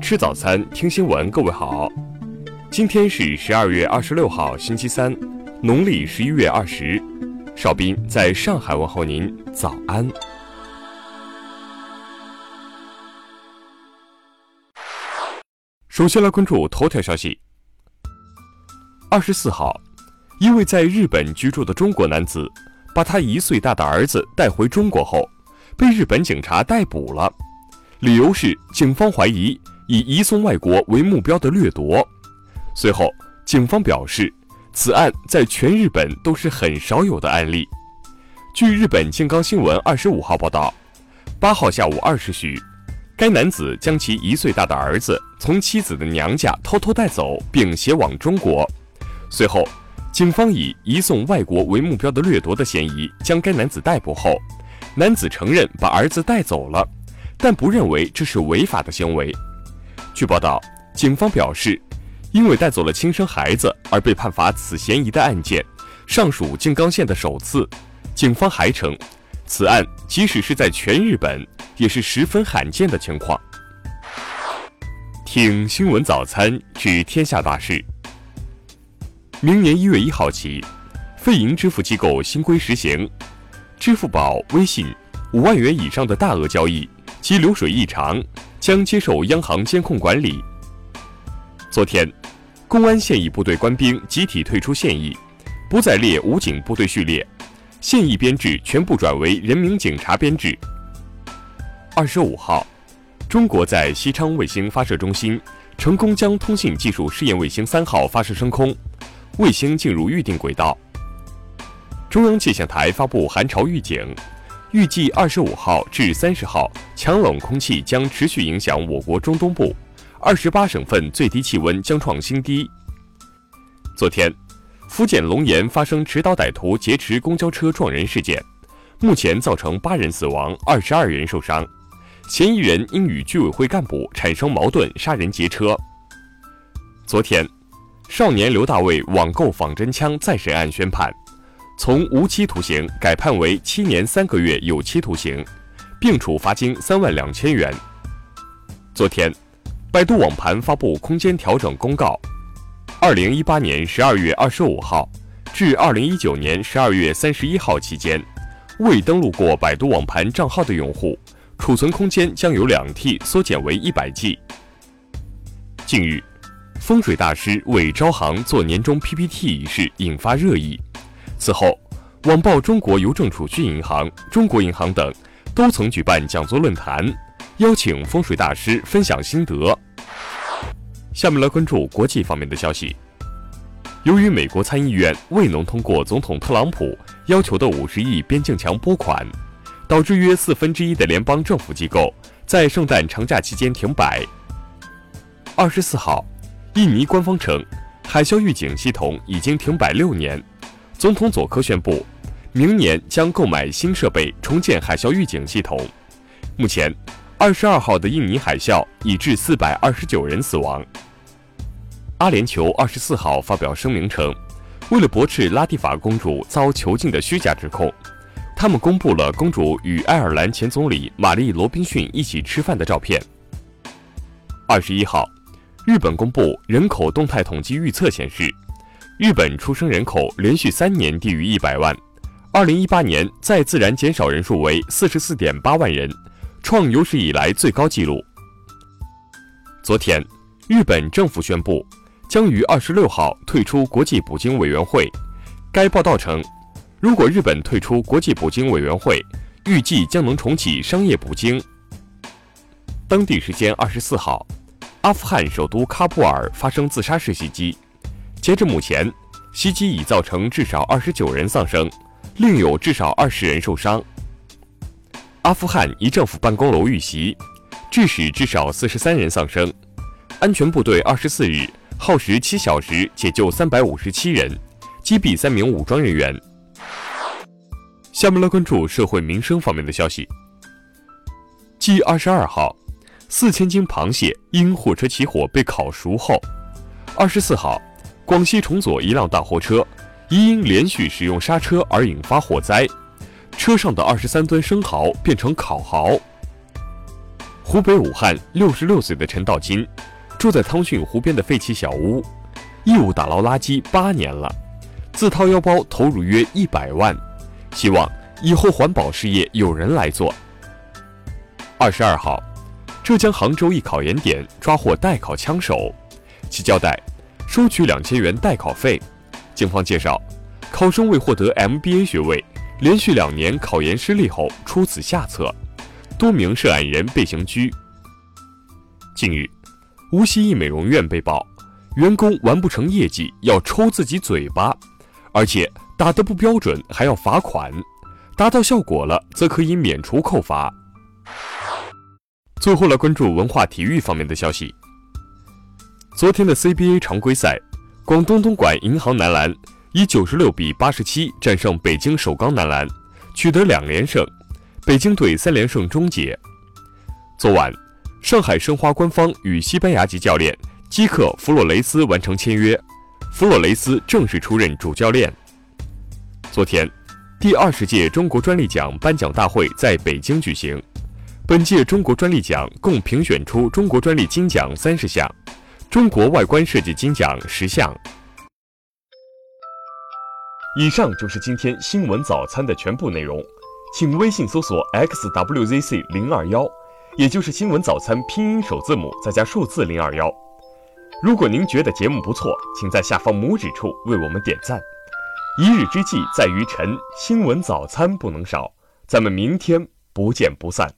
吃早餐，听新闻。各位好，今天是12月26号，星期三，农历11月20。邵斌在上海问候您，早安。首先来关注头条消息。24号，一位在日本居住的中国男子，把他1岁大的儿子带回中国后，被日本警察逮捕了。理由是警方怀疑以移送外国为目标的掠夺。随后，警方表示，此案在全日本都是很少有的案例。据日本静冈新闻25号报道，8号下午20时许，该男子将其1岁大的儿子从妻子的娘家偷偷带走，并携往中国。随后，警方以移送外国为目标的掠夺的嫌疑将该男子逮捕后，男子承认把儿子带走了，但不认为这是违法的行为。据报道，警方表示，因为带走了亲生孩子而被判罚此嫌疑的案件，尚属静冈县的首次。警方还称，此案即使是在全日本，也是十分罕见的情况。听新闻早餐，知天下大事。明年1月1号起，非银支付机构新规实行，支付宝、微信5万元以上的大额交易及流水异常将接受央行监控管理。昨天，公安现役部队官兵集体退出现役，不再列武警部队序列，现役编制全部转为人民警察编制。25号，中国在西昌卫星发射中心成功将通信技术试验卫星3号发射升空，卫星进入预定轨道。中央气象台发布寒潮预警，预计25号至30号，强冷空气将持续影响我国中东部，28省份最低气温将创新低。昨天，福建龙岩发生持刀歹徒劫持公交车撞人事件，目前造成8人死亡，22人受伤，嫌疑人因与居委会干部产生矛盾，杀人劫车。昨天，少年刘大卫网购仿真枪再审案宣判，从无期徒刑改判为7年3个月有期徒刑，并处罚金32000元。昨天，百度网盘发布空间调整公告，2018年12月25号至2019年12月31号期间，未登录过百度网盘账号的用户，储存空间将由2T缩减为100G。近日，风水大师为招行做年终 PPT 一事引发热议。此后，网曝中国邮政储蓄银行、中国银行等都曾举办讲座论坛，邀请风水大师分享心得。下面来关注国际方面的消息。由于美国参议院未能通过总统特朗普要求的50亿边境墙拨款，导致约1/4的联邦政府机构在圣诞长假期间停摆。24号，印尼官方称，海啸预警系统已经停摆6年。总统佐科宣布，明年将购买新设备重建海啸预警系统。目前，22号的印尼海啸已致429人死亡。阿联酋24号发表声明称，为了驳斥拉蒂法公主遭囚禁的虚假指控，他们公布了公主与爱尔兰前总理玛丽·罗宾逊一起吃饭的照片。21号，日本公布人口动态统计预测显示，日本出生人口连续3年低于100万，2018年再自然减少人数为44.8万人，创有史以来最高纪录。昨天，日本政府宣布将于26号退出国际捕鲸委员会。该报道称，如果日本退出国际捕鲸委员会，预计将能重启商业捕鲸。当地时间24号，阿富汗首都喀布尔发生自杀式袭击。截至目前，袭击已造成至少29人丧生，另有至少20人受伤。阿富汗一政府办公楼遇袭，致使至少43人丧生。安全部队24日耗时7小时解救357人，击毙3名武装人员。下面来关注社会民生方面的消息。继22号4000斤螃蟹因货车起火被烤熟后，24号。广西崇左一辆大货车疑因连续使用刹车而引发火灾，车上的23吨生蚝变成烤蚝。湖北武汉66岁的陈道金，住在汤逊湖边的废弃小屋，义务打捞垃圾8年了，自掏腰包投入约100万，希望以后环保事业有人来做。22号，浙江杭州一考研点抓获代考枪手，其交代收取2000元代考费。警方介绍，考生为获得 MBA 学位，连续2年考研失利后出此下策，多名涉案人被刑拘。近日，无锡一美容院被曝员工完不成业绩要抽自己嘴巴，而且打得不标准还要罚款，达到效果了则可以免除扣罚。最后来关注文化体育方面的消息。昨天的 CBA 常规赛，广东东莞银行男篮以96比87战胜北京首钢男篮，取得2连胜，北京队3连胜终结。昨晚，上海申花官方与西班牙籍教练基克·弗洛雷斯完成签约，弗洛雷斯正式出任主教练。昨天，第20届中国专利奖颁奖大会在北京举行，本届中国专利奖共评选出中国专利金奖30项，中国外观设计金奖10项。以上就是今天新闻早餐的全部内容，请微信搜索 xwzc021，也就是新闻早餐拼音首字母再加数字021。如果您觉得节目不错，请在下方拇指处为我们点赞。一日之计在于晨，新闻早餐不能少，咱们明天不见不散。